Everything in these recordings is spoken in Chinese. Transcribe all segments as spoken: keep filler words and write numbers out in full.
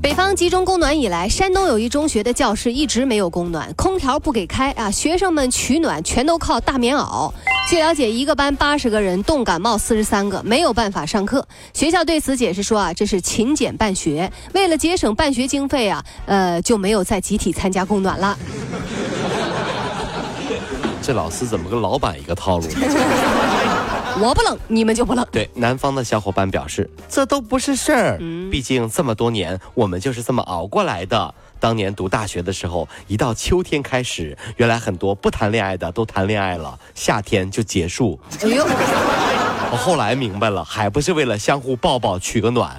北方集中供暖以来，山东有一中学的教室一直没有供暖，空调不给开啊，学生们取暖全都靠大棉袄。据了解，一个班八十个人，冻感冒四十三个，没有办法上课。学校对此解释说啊，这是勤俭办学，为了节省办学经费啊，呃，就没有再集体参加供暖了。 这老师怎么跟老板一个套路呢？我不冷，你们就不冷。对，南方的小伙伴表示，这都不是事儿，嗯、毕竟这么多年，我们就是这么熬过来的。当年读大学的时候，一到秋天开始，原来很多不谈恋爱的都谈恋爱了，夏天就结束。哎呦，我后来明白了，还不是为了相互抱抱取个暖。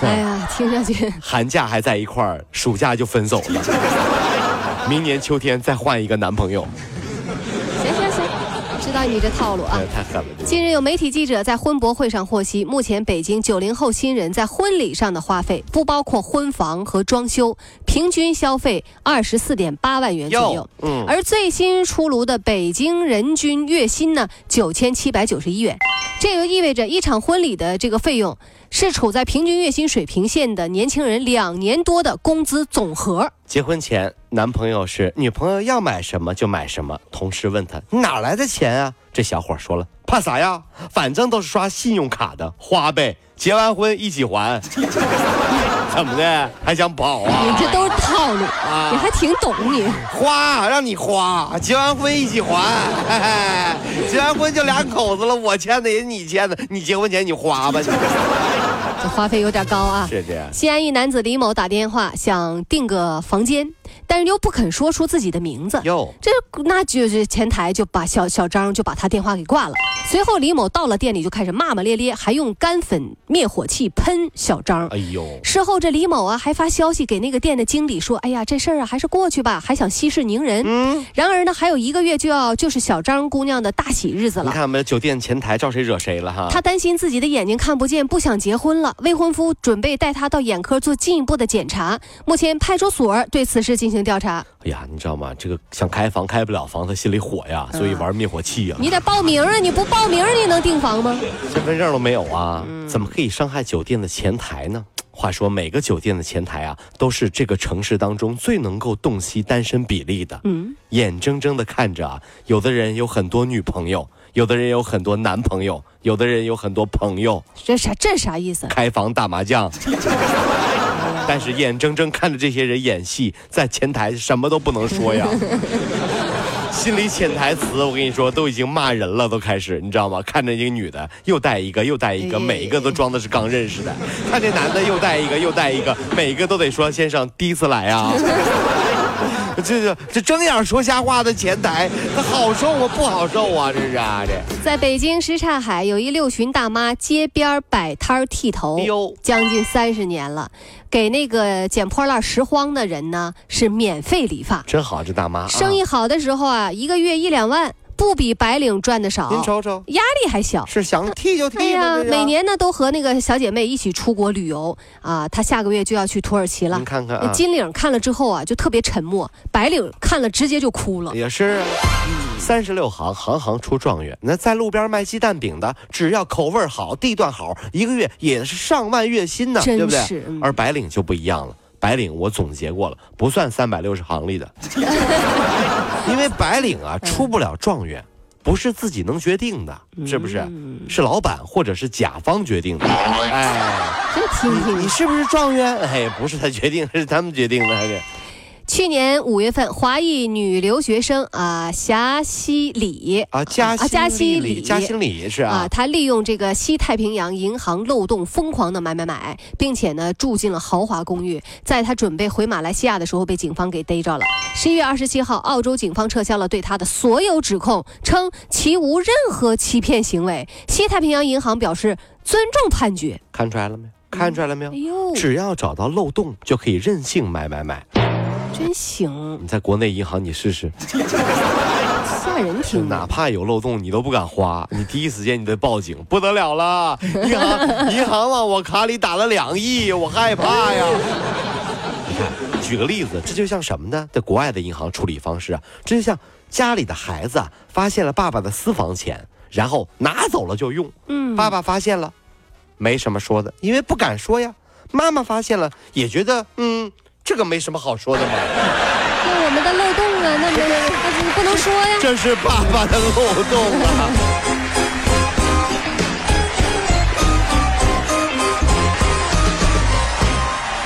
哎呀，听上去，寒假还在一块儿，暑假就分手了。明年秋天再换一个男朋友。行行行，知道你这套路啊！太狠了。近日有媒体记者在婚博会上获悉，目前北京九零后新人在婚礼上的花费，不包括婚房和装修，平均消费二十四点八万元左右。嗯。而最新出炉的北京人均月薪呢，九千七百九十一元。这就意味着一场婚礼的这个费用是处在平均月薪水平线的年轻人两年多的工资总和。结婚前，男朋友是女朋友要买什么就买什么。同事问他哪来的钱啊？这小伙说了，怕啥呀？反正都是刷信用卡的，花呗。结完婚一起还。怎么的？还想跑啊？你这都是套路，啊、你还挺懂你。花让你花，结完婚一起还。嘿嘿结完婚就俩口子了，我欠的也你欠的，你结婚前你花吧。这花费有点高啊。是的。西安一男子李某打电话想订个房间，但是又不肯说出自己的名字。哟，这那就是前台就把小小张就把他电话给挂了。随后李某到了店里就开始骂骂咧咧，还用干粉灭火器喷小张。哎呦！事后这李某啊还发消息给那个店的经理说：“哎呀，这事儿啊还是过去吧，还想息事宁人。”嗯。然而呢，还有一个月就要就是小张姑娘的大喜日子了。你看我们酒店前台招谁惹谁了哈？他担心自己的眼睛看不见，不想结婚了。 未婚夫准备带他到眼科做进一步的检查，目前派出所对此事进行调查。哎呀，你知道吗？这个想开房开不了房，他心里火呀，所以玩灭火器呀、啊。你得报名啊！你不报名，你能订房吗？身份证都没有啊，嗯、怎么可以伤害酒店的前台呢？ 话说，每个酒店的前台啊，都是这个城市当中最能够洞悉单身比例的。嗯，眼睁睁的看着啊，有的人有很多女朋友，有的人有很多男朋友，有的人有很多朋友。这啥？这啥意思？开房打麻将。但是眼睁睁看着这些人演戏，在前台什么都不能说呀。心理潜台词，我跟你说，都已经骂人了，都开始，你知道吗？看着一个女的，又带一个，又带一个，每一个都装的是刚认识的；看这男的，又带一个，又带一个，每一个都得说先生第一次来啊。这这这睁眼说瞎话的前台，他好受啊，不好受啊，这是啊这。在北京什刹海，有一六旬大妈街边摆摊剃头，将近三十年了。 给那个捡破烂拾荒的人呢，是免费理发，真好，这大妈。生意好的时候啊，啊一个月一两万，不比白领赚的少。您瞅瞅，压力还小，是想剃就剃吧。对呀、啊，每年呢都和那个小姐妹一起出国旅游啊，她下个月就要去土耳其了。您看看、啊，金领看了之后啊，就特别沉默；白领看了直接就哭了。也是、啊，三十六行，行行出状元。那在路边卖鸡蛋饼的，只要口味好、地段好，一个月也是上万月薪呢，对不对？嗯、而白领。 就不一样了，白领我总结过了，不算三百六十行里的，因为白领啊出不了状元，不是自己能决定的，是不是？是老板或者是甲方决定的。哎，你你是不是状元？哎，不是他决定，是他们决定的。还是 去年五月份，华裔女留学生啊，霞西里啊，加啊加西里，加西里是啊，她、啊、利用这个西太平洋银行漏洞疯狂的买买买，并且呢住进了豪华公寓。在她准备回马来西亚的时候，被警方给逮着了。十一月二十七号，澳洲警方撤销了对她的所有指控，称其无任何欺骗行为。西太平洋银行表示尊重判决。看出来了没？看出来了没有？嗯、哎呦，只要找到漏洞，就可以任性买买买。真行！你在国内银行你试试，吓人挺。哪怕有漏洞，你都不敢花，你第一时间你得报警，不得了了！银行银行往我卡里打了两亿，我害怕呀！你看，举个例子，这就像什么呢？在国外的银行处理方式啊，这就像家里的孩子啊，发现了爸爸的私房钱，然后拿走了就用。嗯，爸爸发现了，没什么说的，因为不敢说呀。妈妈发现了，也觉得嗯。这个没什么好说的嘛，那我们的漏洞啊，那没那不能说呀，这是爸爸的漏洞啊。